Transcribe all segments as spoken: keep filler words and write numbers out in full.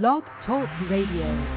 Blog Talk Radio.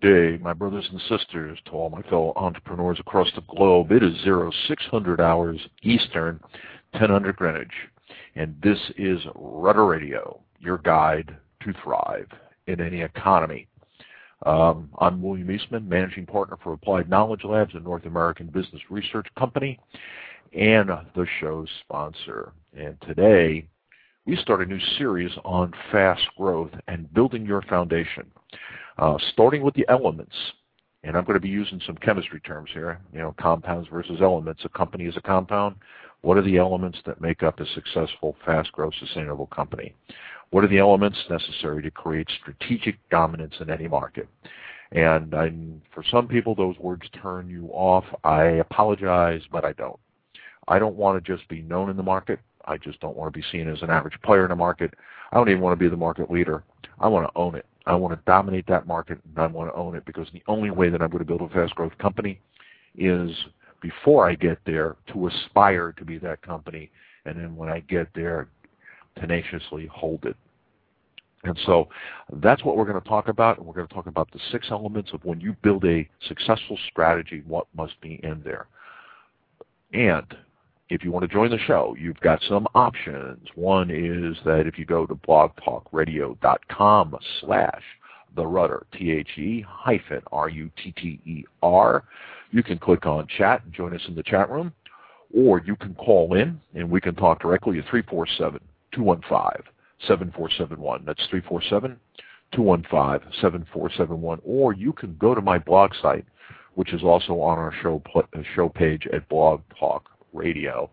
Day, my brothers and sisters, to all my fellow entrepreneurs across the globe. It is zero six hundred hours Eastern, ten hundred Greenwich, and this is Rudder Radio, your guide to thrive in any economy. Um, I'm William Eastman, managing partner for Applied Knowledge Labs, a North American business research company, and the show's sponsor. And today, we start a new series on fast growth and building your foundation. Uh, starting with the elements, and I'm going to be using some chemistry terms here, you know, compounds versus elements. A company is a compound. What are the elements that make up a successful, fast-growth, sustainable company? What are the elements necessary to create strategic dominance in any market? And I, for some people, those words turn you off. I apologize, but I don't. I don't want to just be known in the market. I just don't want to be seen as an average player in the market. I don't even want to be the market leader. I want to own it. I want to dominate that market, and I want to own it, because the only way that I'm going to build a fast-growth company is, before I get there, to aspire to be that company, and then when I get there, tenaciously hold it. And so that's what we're going to talk about, and we're going to talk about the six elements of when you build a successful strategy, what must be in there. And if you want to join the show, you've got some options. One is that if you go to blogtalkradio.com slash the rudder, T H E hyphen R U T T E R, you can click on chat and join us in the chat room, or you can call in and we can talk directly at three four seven, two one five, seven four seven one. That's three four seven, two one five, seven four seven one, or you can go to my blog site, which is also on our show, show page at Blog Talk Radio.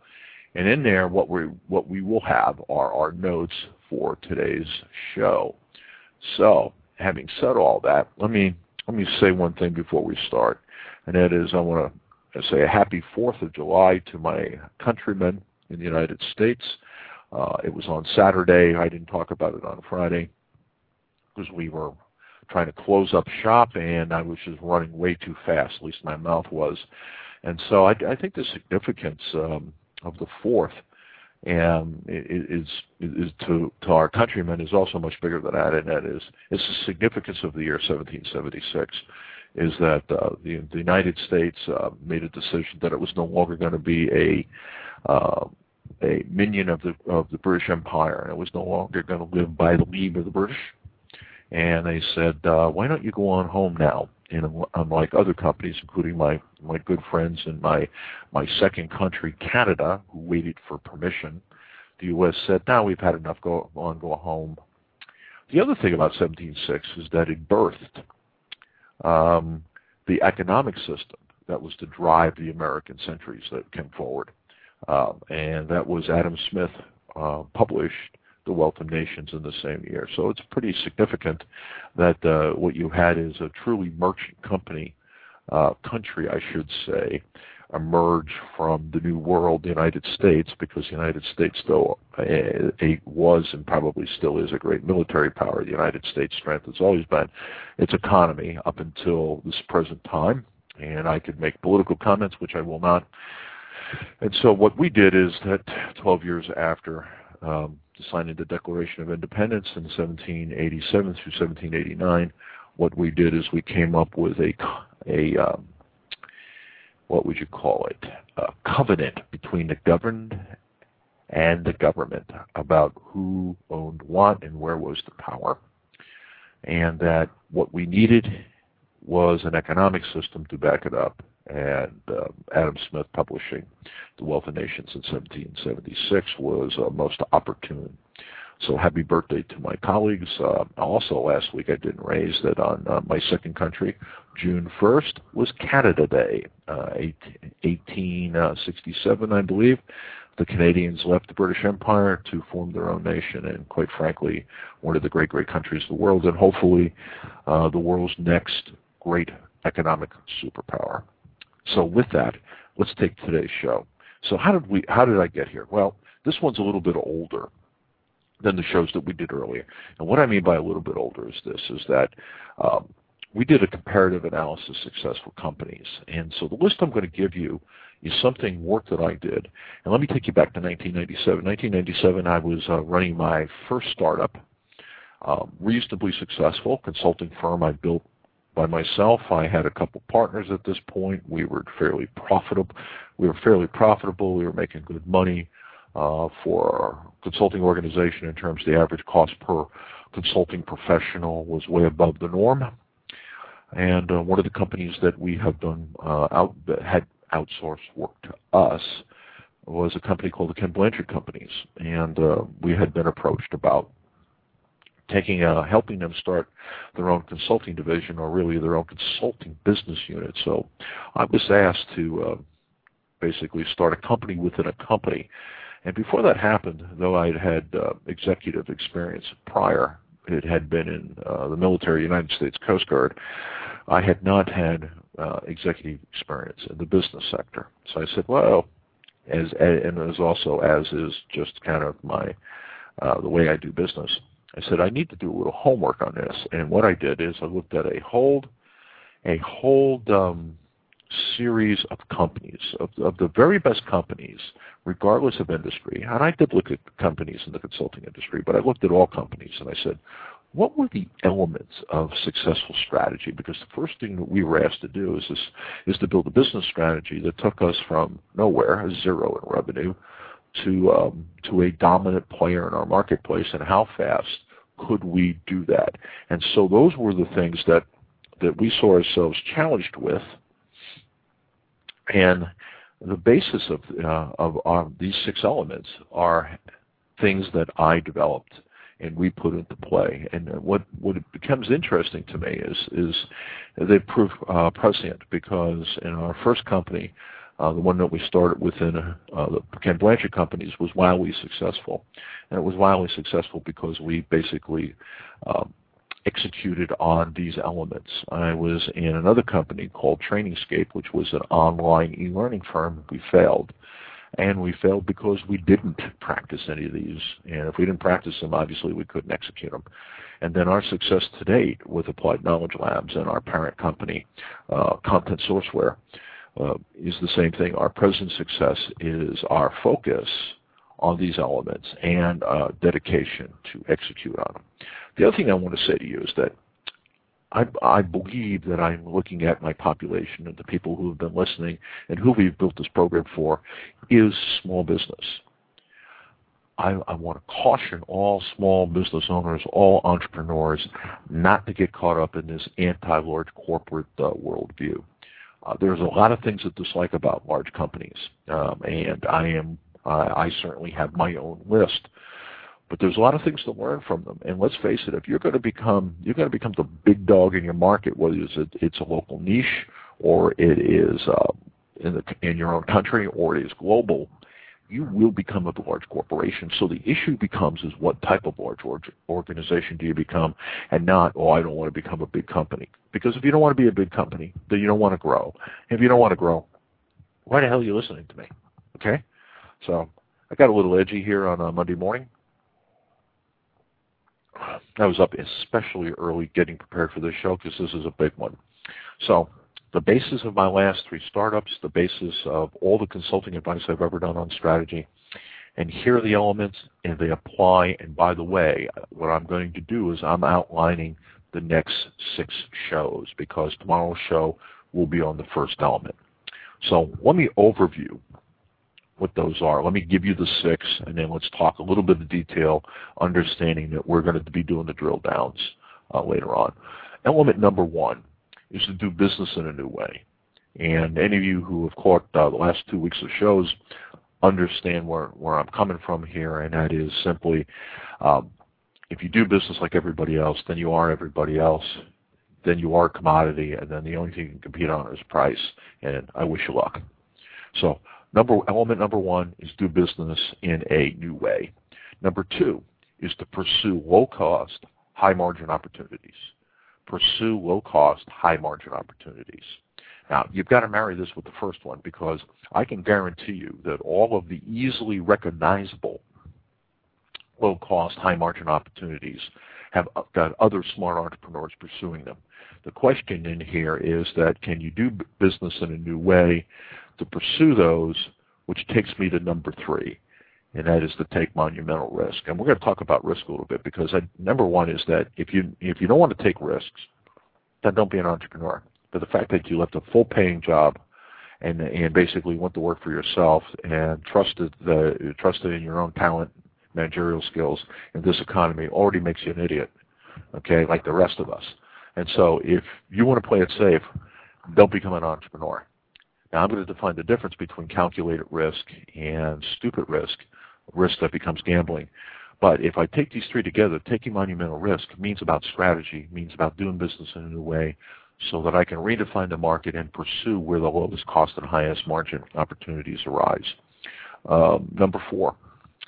And in there, what we what we will have are our notes for today's show. So, having said all that, let me let me say one thing before we start, and that is I want to say a happy fourth of July to my countrymen in the United States. Uh, it was on Saturday. I didn't talk about it on Friday because we were trying to close up shop, and I was just running way too fast, at least my mouth was. And so I, I think the significance um, of the fourth um, is, is to, to our countrymen is also much bigger than that, and that is it's the significance of the year seventeen seventy-six is that uh, the, the United States uh, made a decision that it was no longer going to be a, uh, a minion of the, of the British Empire, and it was no longer going to live by the leave of the British. And they said, uh, why don't you go on home now? And unlike other companies, including my, my good friends in my, my second country, Canada, who waited for permission, the U S said, now we've had enough, go on, go home. The other thing about seventeen six is that it birthed um, the economic system that was to drive the American centuries that came forward. Uh, and that was Adam Smith uh, published The Wealth of Nations in the same year. So it's pretty significant that uh, what you had is a truly merchant company, uh, country, I should say, emerge from the New World, the United States, because the United States, though it, it was and probably still is a great military power. The United States' strength has always been its economy up until this present time. And I could make political comments, which I will not. And so what we did is that twelve years after um, signing the Declaration of Independence in seventeen eighty-seven through seventeen eighty-nine, what we did is we came up with a, a um, what would you call it, a covenant between the governed and the government about who owned what and where was the power, and that what we needed was an economic system to back it up, and um, Adam Smith publishing The Wealth of Nations in seventeen seventy-six was uh, most opportune. So happy birthday to my colleagues. Uh, also last week I didn't raise that on uh, my second country, June first was Canada Day, uh, eighteen sixty-seven, I believe. The Canadians left the British Empire to form their own nation, and quite frankly, one of the great, great countries of the world, and hopefully uh, the world's next great economic superpower. So with that, let's take today's show. So how did we? How did I get here? Well, this one's a little bit older than the shows that we did earlier. And what I mean by a little bit older is this, is that um, we did a comparative analysis of successful companies. And so the list I'm going to give you is something work that I did. And let me take you back to nineteen ninety-seven. nineteen ninety-seven, I was uh, running my first startup, uh, reasonably successful consulting firm I built by myself. I had a couple partners at this point. We were fairly profitable. We were fairly profitable. We were making good money uh, for our consulting organization. In terms of the average cost per consulting professional was way above the norm. And uh, one of the companies that we have done uh, out that had outsourced work to us was a company called the Ken Blanchard Companies, and uh, we had been approached about taking uh, helping them start their own consulting division, or really their own consulting business unit. So I was asked to uh, basically start a company within a company. And before that happened, though I had had uh, executive experience prior, it had been in uh, the military, United States Coast Guard, I had not had uh, executive experience in the business sector. So I said, well, as and as also as is just kind of my uh, the way I do business, I said, I need to do a little homework on this. And what I did is I looked at a whole, a whole um, series of companies, of, of the very best companies, regardless of industry. And I did look at companies in the consulting industry, but I looked at all companies, and I said, what were the elements of successful strategy? Because the first thing that we were asked to do is, this, is to build a business strategy that took us from nowhere, zero in revenue, to um, to a dominant player in our marketplace, and how fast could we do that? And so those were the things that, that we saw ourselves challenged with, and the basis of, uh, of our, these six elements are things that I developed and we put into play. And what, what becomes interesting to me is, is they prove uh, prescient, because in our first company, Uh, the one that we started within uh, the Ken Blanchard Companies was wildly successful. And it was wildly successful because we basically um, executed on these elements. I was in another company called Trainingscape, which was an online e-learning firm. We failed. And we failed because we didn't practice any of these. And if we didn't practice them, obviously we couldn't execute them. And then our success to date with Applied Knowledge Labs and our parent company, uh, Content Sourceware, Uh, is the same thing. Our present success is our focus on these elements and uh, dedication to execute on them. The other thing I want to say to you is that I, I believe that I'm looking at my population and the people who have been listening and who we've built this program for is small business. I, I want to caution all small business owners, all entrepreneurs, not to get caught up in this anti-large corporate uh, worldview. Uh, there's a lot of things that dislike about large companies, um, and I am uh, I certainly have my own list. But there's a lot of things to learn from them. And let's face it, if you're going to become you're going to become the big dog in your market, whether it's a, it's a local niche or it is uh, in the in your own country or it is global, you will become a large corporation. So the issue becomes is what type of large org organization do you become, and not, oh, I don't want to become a big company. Because if you don't want to be a big company, then you don't want to grow. And if you don't want to grow, why the hell are you listening to me? Okay? So I got a little edgy here on a Monday morning. I was up especially early getting prepared for this show because this is a big one. So the basis of my last three startups, the basis of all the consulting advice I've ever done on strategy, and here are the elements, and they apply. And by the way, what I'm going to do is I'm outlining the next six shows, because tomorrow's show will be on the first element. So let me overview what those are. Let me give you the six, and then let's talk a little bit of detail, understanding that we're going to be doing the drill downs uh, later on. Element number one is to do business in a new way. And any of you who have caught uh, the last two weeks of shows, understand where, where I'm coming from here, and that is simply um, if you do business like everybody else, then you are everybody else. Then you are a commodity, and then the only thing you can compete on is price, and I wish you luck. So number element number one is do business in a new way. Number two is to pursue low-cost, high-margin opportunities. Pursue low-cost, high-margin opportunities. Now, you've got to marry this with the first one, because I can guarantee you that all of the easily recognizable low-cost, high-margin opportunities have got other smart entrepreneurs pursuing them. The question in here is that can you do business in a new way to pursue those, which takes me to number three, and that is to take monumental risk. And we're going to talk about risk a little bit, because I, number one is that if you if you don't want to take risks, then don't be an entrepreneur. But the fact that you left a full-paying job and and basically went to work for yourself and trusted the trusted in your own talent, managerial skills in this economy already makes you an idiot, okay, like the rest of us. And so if you want to play it safe, don't become an entrepreneur. Now, I'm going to define the difference between calculated risk and stupid risk, risk that becomes gambling. But if I take these three together, taking monumental risk means about strategy, means about doing business in a new way so that I can redefine the market and pursue where the lowest cost and highest margin opportunities arise. Um, number four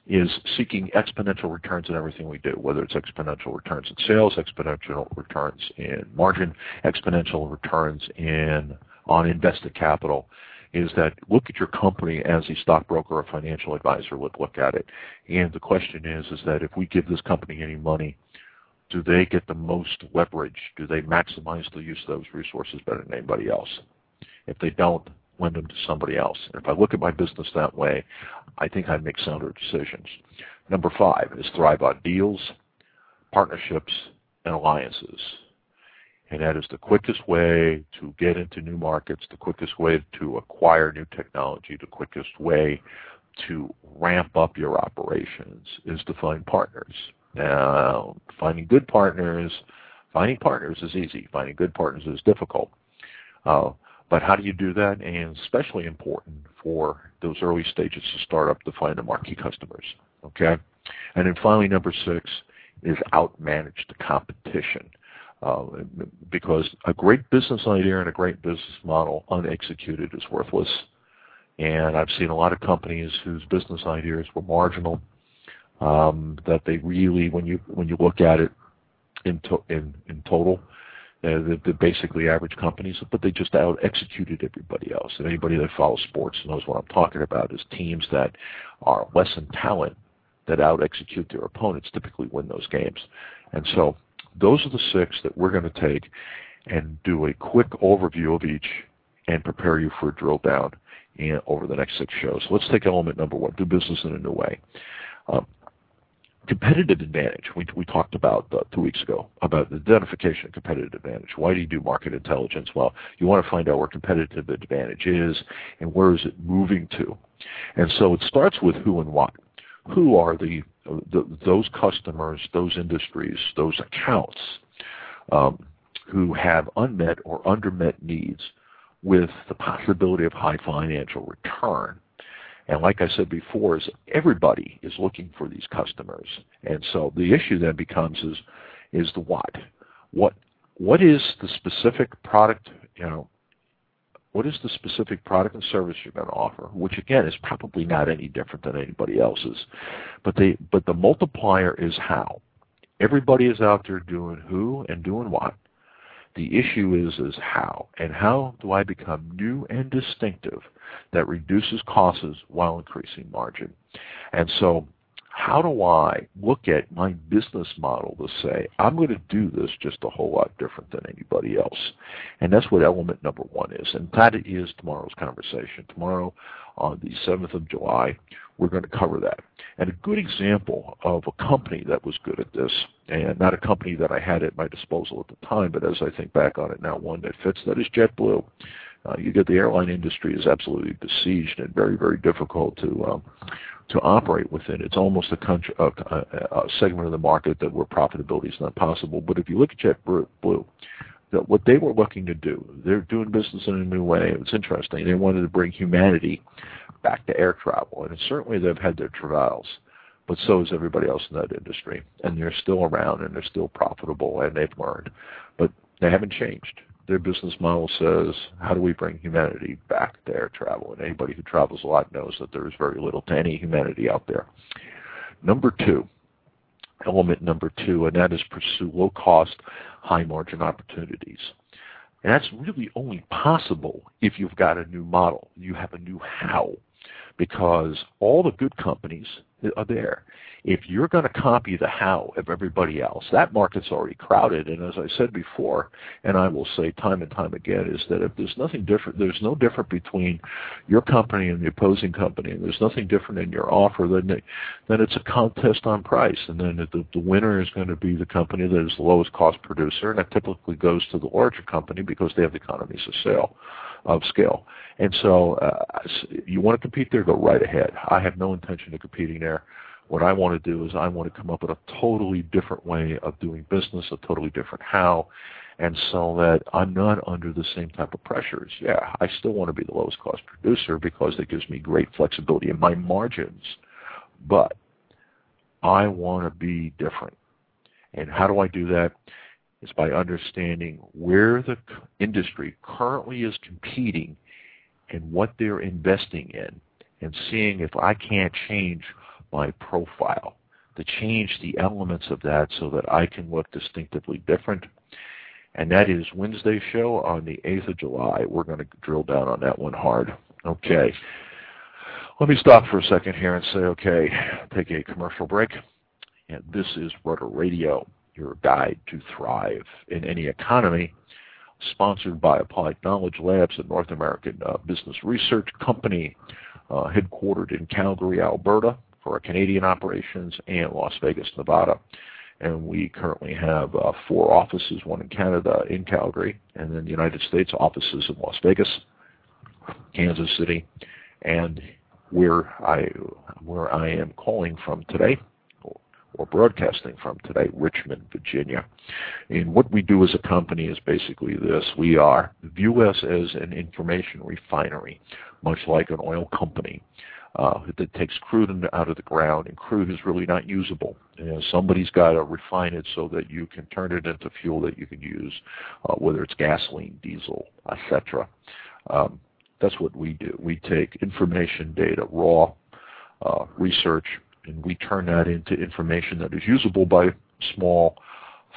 is seeking exponential returns in everything we do, whether it's exponential returns in sales, exponential returns in margin, exponential returns in on invested capital, is that look at your company as a stockbroker or financial advisor would look at it. And the question is, is that if we give this company any money, do they get the most leverage? Do they maximize the use of those resources better than anybody else? If they don't, lend them to somebody else. And if I look at my business that way, I think I make sounder decisions. Number five is thrive on deals, partnerships, and alliances. And that is the quickest way to get into new markets, the quickest way to acquire new technology, the quickest way to ramp up your operations is to find partners. Now, finding good partners, finding partners is easy. Finding good partners is difficult. Uh, But how do you do that? And especially important for those early stages of startup to find the marquee customers. Okay, and then finally, number six is outmanage the competition, uh, because a great business idea and a great business model unexecuted is worthless. And I've seen a lot of companies whose business ideas were marginal. Um, that they really, when you when you look at it in to, in, in total. Uh, the, the basically average companies, but they just out-executed everybody else. And anybody that follows sports knows what I'm talking about is teams that are less in talent that out-execute their opponents typically win those games. And so those are the six that we're going to take and do a quick overview of each and prepare you for a drill down in, over the next six shows. So let's take element number one, do business in a new way. Um, Competitive advantage, we, we talked about uh, two weeks ago, about the identification of competitive advantage. Why do you do market intelligence? Well, you want to find out where competitive advantage is and where is it moving to. And so it starts with who and what. Who are the, the those customers, those industries, those accounts um, who have unmet or undermet needs with the possibility of high financial return? And like I said before, is everybody is looking for these customers. And so the issue then becomes is is the what. What what is the specific product, you know, what is the specific product and service you're going to offer, which again is probably not any different than anybody else's. But they but the multiplier is how. Everybody is out there doing who and doing what. The issue is is how, and how do I become new and distinctive that reduces costs while increasing margin? And so how do I look at my business model to say, I'm going to do this just a whole lot different than anybody else? And that's what element number one is, and that is tomorrow's conversation. Tomorrow, on the seventh of July, we're going to cover that. And a good example of a company that was good at this, and not a company that I had at my disposal at the time, but as I think back on it now, one that fits, that is JetBlue. Uh, you get the airline industry is absolutely besieged and very, very difficult to um, to operate within. It's almost a, country, a, a, a segment of the market that where profitability is not possible. But if you look at JetBlue, that what they were looking to do, they're doing business in a new way. It was interesting. They wanted to bring humanity back to air travel, and certainly they've had their travails, but so is everybody else in that industry, and they're still around, and they're still profitable, and they've learned, but they haven't changed. Their business model says, how do we bring humanity back to air travel? And anybody who travels a lot knows that there is very little to any humanity out there. Number two, element number two, and that is pursue low-cost, high-margin opportunities. And that's really only possible if you've got a new model, you have a new how, because all the good companies are there. If you're going to copy the how of everybody else, that market's already crowded, and as I said before, and I will say time and time again, is that if there's nothing different, there's no different between your company and the opposing company, and there's nothing different in your offer, then, it, then it's a contest on price, and then the, the winner is going to be the company that is the lowest cost producer, and that typically goes to the larger company because they have the economies of sale. Of scale. And so uh, you want to compete there, go right ahead. I have no intention of competing there. What I want to do is I want to come up with a totally different way of doing business, a totally different how, and so that I'm not under the same type of pressures. Yeah, I still want to be the lowest cost producer because that gives me great flexibility in my margins, but I want to be different. And how do I do that? Is by understanding where the industry currently is competing and what they're investing in, and seeing if I can't change my profile, to change the elements of that so that I can look distinctively different. And that is Wednesday's show on the eighth of July. We're going to drill down on that one hard. Okay. Let me stop for a second here and say, okay, take a commercial break. And this is Rudder Radio, your guide to thrive in any economy, sponsored by Applied Knowledge Labs, a North American uh, business research company uh, headquartered in Calgary, Alberta, for our Canadian operations, and Las Vegas, Nevada. And we currently have uh, four offices, one in Canada, in Calgary, and then the United States offices in Las Vegas, Kansas City, and where I, where I am calling from today, or broadcasting from today, Richmond, Virginia. And what we do as a company is basically this. We are, view us as an information refinery, much like an oil company uh, that takes crude out of the ground, and crude is really not usable. You know, somebody's got to refine it so that you can turn it into fuel that you can use, uh, whether it's gasoline, diesel, et cetera. Um, that's what we do. We take information data, raw uh, research, and we turn that into information that is usable by small,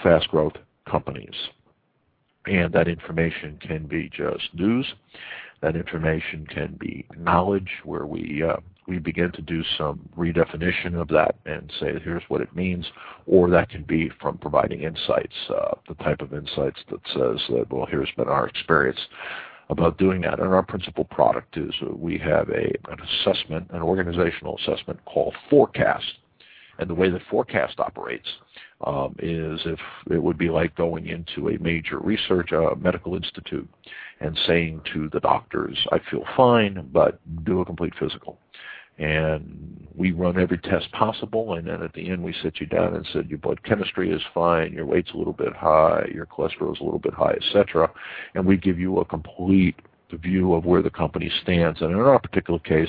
fast-growth companies. And that information can be just news. That information can be knowledge, where we uh, we begin to do some redefinition of that and say, here's what it means. Or that can be from providing insights, uh, the type of insights that says, that, well, here's been our experience about doing that. And our principal product is we have a, an assessment, an organizational assessment called Forecast. And the way that Forecast operates um, is if it would be like going into a major research uh, medical institute and saying to the doctors, I feel fine, but do a complete physical. And we run every test possible, and then at the end we sit you down and said your blood chemistry is fine, your weight's a little bit high, your cholesterol is a little bit high, et cetera. And we give you a complete view of where the company stands. And in our particular case,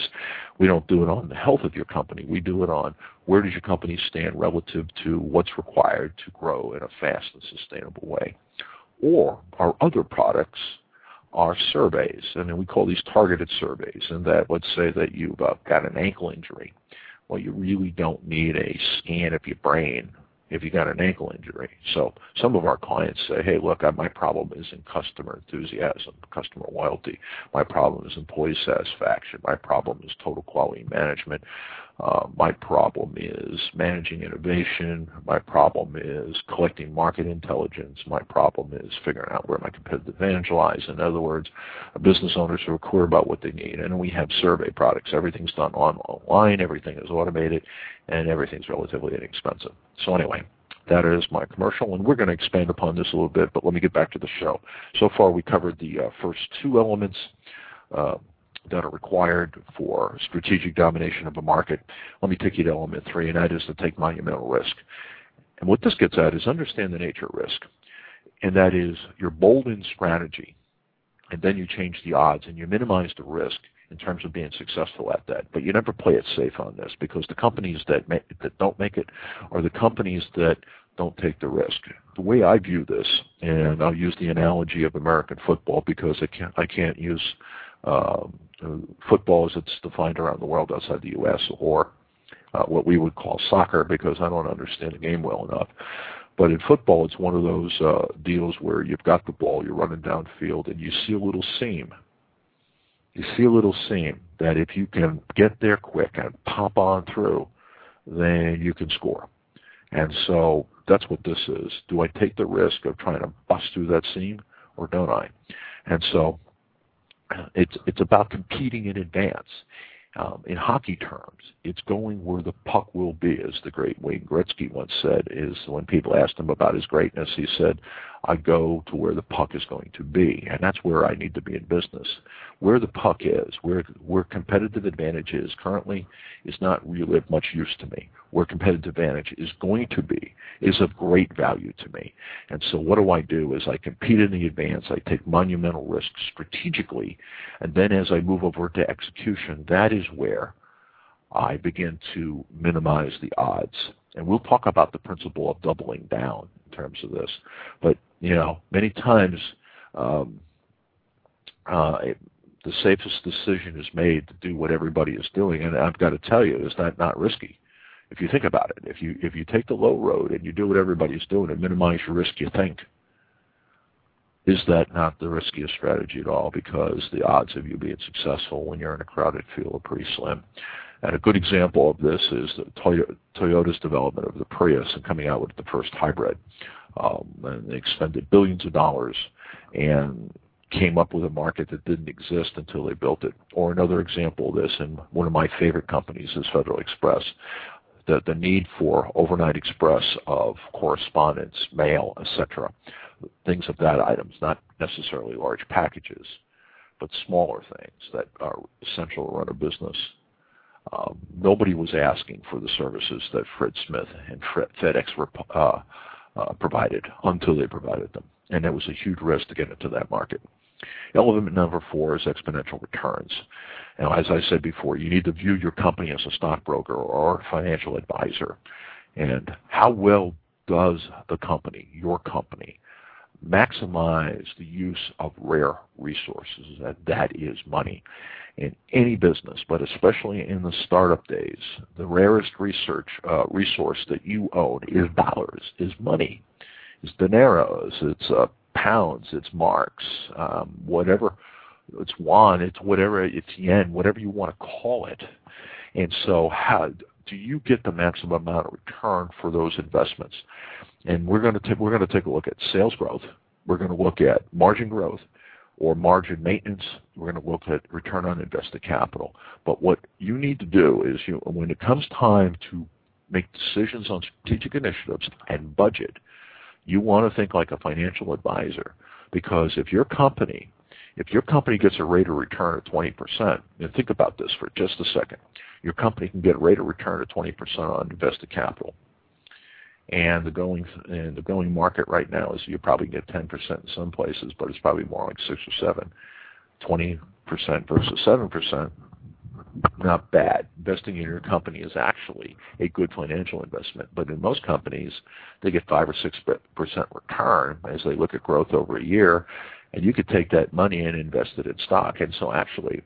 we don't do it on the health of your company. We do it on where does your company stand relative to what's required to grow in a fast and sustainable way. Or our other products are surveys, and then we call these targeted surveys, and that, let's say that you've uh, got an ankle injury. Well, you really don't need a scan of your brain if you got an ankle injury. So some of our clients say, hey, look, I, my problem is in customer enthusiasm, customer loyalty. My problem is employee satisfaction. My problem is total quality management. Uh, my problem is managing innovation. My problem is collecting market intelligence. My problem is figuring out where my competitive advantage lies. In other words, business owners who are clear about what they need. And we have survey products. Everything's done online. Everything is automated. And everything's relatively inexpensive. So anyway, that is my commercial, and we're going to expand upon this a little bit, but let me get back to the show. So far, we covered the uh, first two elements uh, that are required for strategic domination of a market. Let me take you to element three, and that is to take monumental risk. And what this gets at is understand the nature of risk. and that is your bold-in strategy, and then you change the odds and you minimize the risk in terms of being successful at that. But you never play it safe on this, because the companies that make, that don't make it are the companies that don't take the risk. The way I view this, and I'll use the analogy of American football because I can't, I can't use um, football as it's defined around the world outside the U S, or uh, what we would call soccer, because I don't understand the game well enough. But in football, it's one of those uh, deals where you've got the ball, you're running downfield, and you see a little seam. You see a little seam that if you can get there quick and pop on through, then you can score. And so that's what this is. Do I take the risk of trying to bust through that seam, or don't I? And so it's it's about competing in advance. Um, in hockey terms, it's going where the puck will be, as the great Wayne Gretzky once said, is when people asked him about his greatness, he said, I go to where the puck is going to be, and that's where I need to be in business. Where the puck is, where where competitive advantage is currently is not really of much use to me. Where competitive advantage is going to be is of great value to me. And so what do I do is I compete in the advance, I take monumental risks strategically, and then as I move over to execution, that is where I begin to minimize the odds. And we'll talk about the principle of doubling down in terms of this. But, you know, many times um, uh, it, the safest decision is made to do what everybody is doing. And I've got to tell you, it's not, not risky if you think about it. If you, if you take the low road and you do what everybody's doing and minimize your risk, you think, is that not the riskiest strategy at all? Because the odds of you being successful when you're in a crowded field are pretty slim. And a good example of this is the Toyota, Toyota's development of the Prius and coming out with the first hybrid. Um, and they expended billions of dollars and came up with a market that didn't exist until they built it. Or another example of this, and one of my favorite companies is Federal Express. The, the need for overnight express of correspondence, mail, et cetera, things of that items, not necessarily large packages, but smaller things that are essential to run a business. Um, nobody was asking for the services that Fred Smith and Fred, FedEx rep, uh, uh, provided until they provided them, and that was a huge risk to get into that market. Element number four is exponential returns. Now, as I said before, you need to view your company as a stockbroker or a financial advisor. And how well does the company, your company, maximize the use of rare resources? And that is money. In any business, but especially in the startup days, the rarest research uh, resource that you own is dollars, is money. It's dineros, it's uh, pounds, it's marks, um, whatever, it's yuan, it's whatever, it's yen, whatever you want to call it. And so how do you get the maximum amount of return for those investments? And we're going to take, we're going to take a look at sales growth. We're going to look at margin growth or margin maintenance. We're going to look at return on invested capital. But what you need to do is you, when it comes time to make decisions on strategic initiatives and budget, you want to think like a financial advisor, because if your company, if your company gets a rate of return of twenty percent, and think about this for just a second, your company can get a rate of return of twenty percent on invested capital. And the going and the going market right now is you probably get ten percent in some places, but it's probably more like six or seven. twenty percent versus seven percent, not bad. Investing in your company is actually a good financial investment. But in most companies, they get five or six percent return as they look at growth over a year, and you could take that money and invest it in stock. And so actually,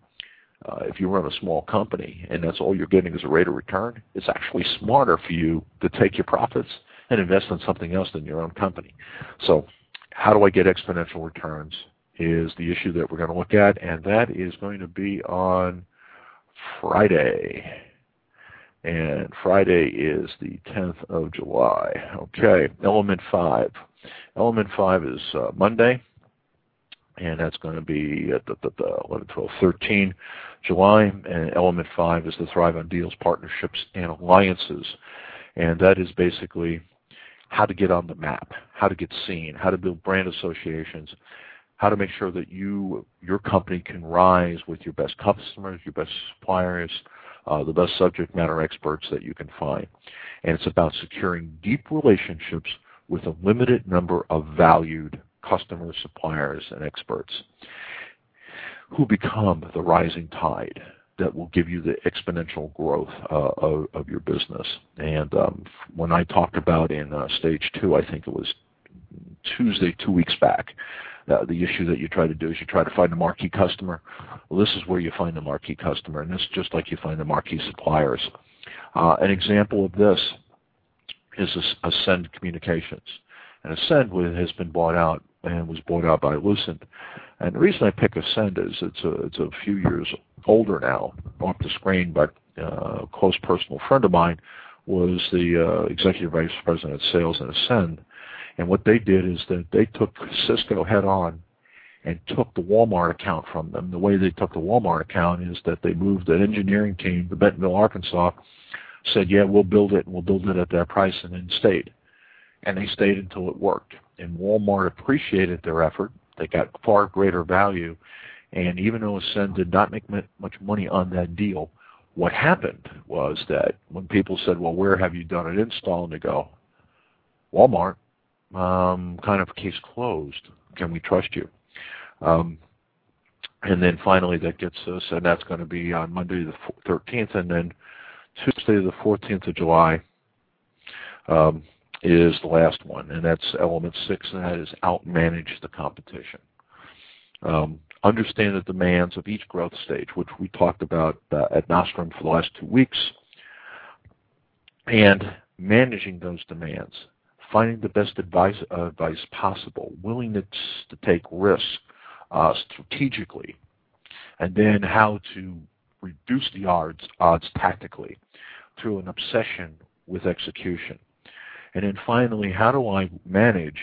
uh, if you run a small company and that's all you're getting is a rate of return, it's actually smarter for you to take your profits and invest in something else than your own company. So how do I get exponential returns is the issue that we're going to look at, and that is going to be on Friday. And Friday is the tenth of July. Okay, element five. Element five is uh, Monday, and that's going to be at the, the, the eleven, twelve, thirteen July. And element five is the Thrive on Deals, Partnerships, and Alliances. And that is basically how to get on the map, how to get seen, how to build brand associations, how to make sure that you, your company can rise with your best customers, your best suppliers, uh, the best subject matter experts that you can find. And it's about securing deep relationships with a limited number of valued customers, suppliers, and experts who become the rising tide that will give you the exponential growth uh, of, of your business. And um, when I talked about in uh, stage two, I think it was Tuesday, two weeks back, uh, the issue that you try to do is you try to find a marquee customer. Well, this is where you find the marquee customer, and it's just like you find the marquee suppliers. Uh, an example of this is Ascend Communications. And Ascend has been bought out and was bought out by Lucent. And the reason I pick Ascend is it's a, it's a few years older now, off the screen, but uh, a close personal friend of mine was the uh, Executive Vice President of Sales at Ascend. And what they did is that they took Cisco head on and took the Walmart account from them. The way they took the Walmart account is that they moved an engineering team to Bentonville, Arkansas, said, yeah, we'll build it, and we'll build it at that price, and then stayed. And they stayed until it worked. And Walmart appreciated their effort. They got far greater value. And even though Ascend did not make much money on that deal, what happened was that when people said, well, where have you done an install? And they go, Walmart, um, kind of case closed. Can we trust you? Um, and then finally that gets us, and that's going to be on Monday the thirteenth, and then Tuesday the fourteenth of July um, is the last one, and that's element six, and that is outmanage the competition. Um, understand the demands of each growth stage, which we talked about uh, at Nostrum for the last two weeks, and managing those demands, finding the best advice, uh, advice possible, willingness to take risks uh, strategically, and then how to reduce the odds, odds tactically through an obsession with execution. And then finally, how do I manage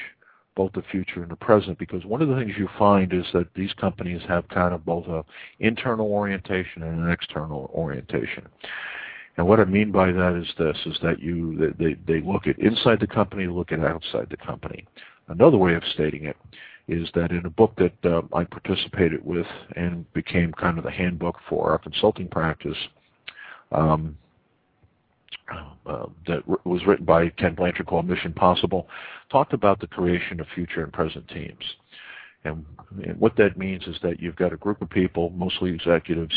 both the future and the present? Because one of the things you find is that these companies have kind of both an internal orientation and an external orientation. And what I mean by that is this, is that you they, they look at inside the company, look at outside the company. Another way of stating it is that in a book that uh, I participated with and became kind of the handbook for our consulting practice, um, Uh, that r- was written by Ken Blanchard called Mission Possible, talked about the creation of future and present teams. And, and what that means is that you've got a group of people, mostly executives,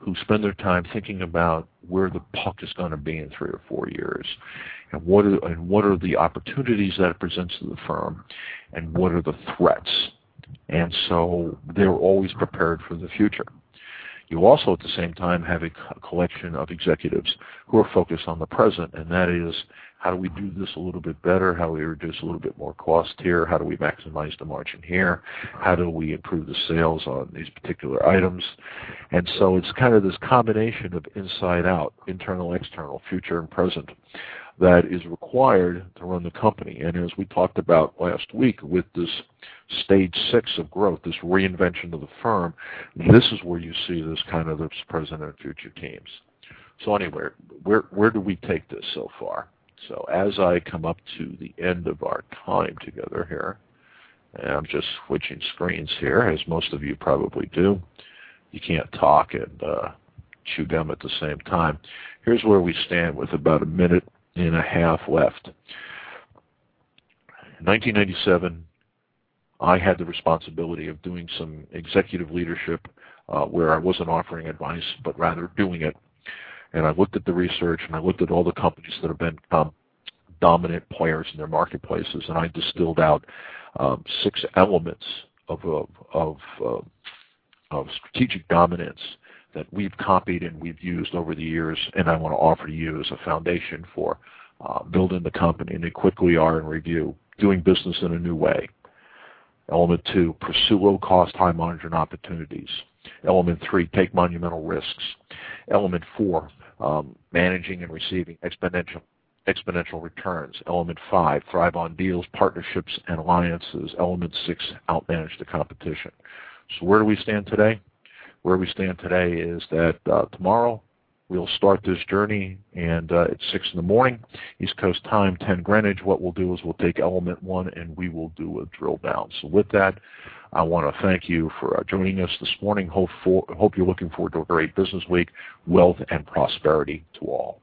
who spend their time thinking about where the puck is going to be in three or four years, and what are, and what are the opportunities that it presents to the firm, and what are the threats. And so they're always prepared for the future. You also, at the same time, have a collection of executives who are focused on the present, and that is, how do we do this a little bit better? How do we reduce a little bit more cost here? How do we maximize the margin here? How do we improve the sales on these particular items? And so it's kind of this combination of inside out, internal, external, future, and present that is required to run the company. And as we talked about last week with this stage six of growth, this reinvention of the firm, this is where you see this kind of this present and future teams. So anyway, where, where do we take this so far? So as I come up to the end of our time together here, and I'm just switching screens here, as most of you probably do. You can't talk and uh, chew gum at the same time. Here's where we stand with about a minute and a half left. In nineteen ninety-seven, I had the responsibility of doing some executive leadership uh, where I wasn't offering advice, but rather doing it. And I looked at the research, and I looked at all the companies that have been um, dominant players in their marketplaces, and I distilled out um, six elements of of of, uh, of strategic dominance that we've copied and we've used over the years, and I want to offer to you as a foundation for uh, building the company. And they quickly are in review: doing business in a new way. Element two, pursue low-cost, high-margin opportunities. Element three, take monumental risks. Element four, um, managing and receiving exponential exponential returns. Element five, thrive on deals, partnerships, and alliances. Element six, outmanage the competition. So where do we stand today? Where we stand today is that uh, tomorrow we'll start this journey, and uh, it's six in the morning, East Coast time, ten Greenwich. What we'll do is we'll take element one, and we will do a drill down. So with that, I want to thank you for uh, joining us this morning. Hope, for, hope you're looking forward to a great business week. Wealth and prosperity to all.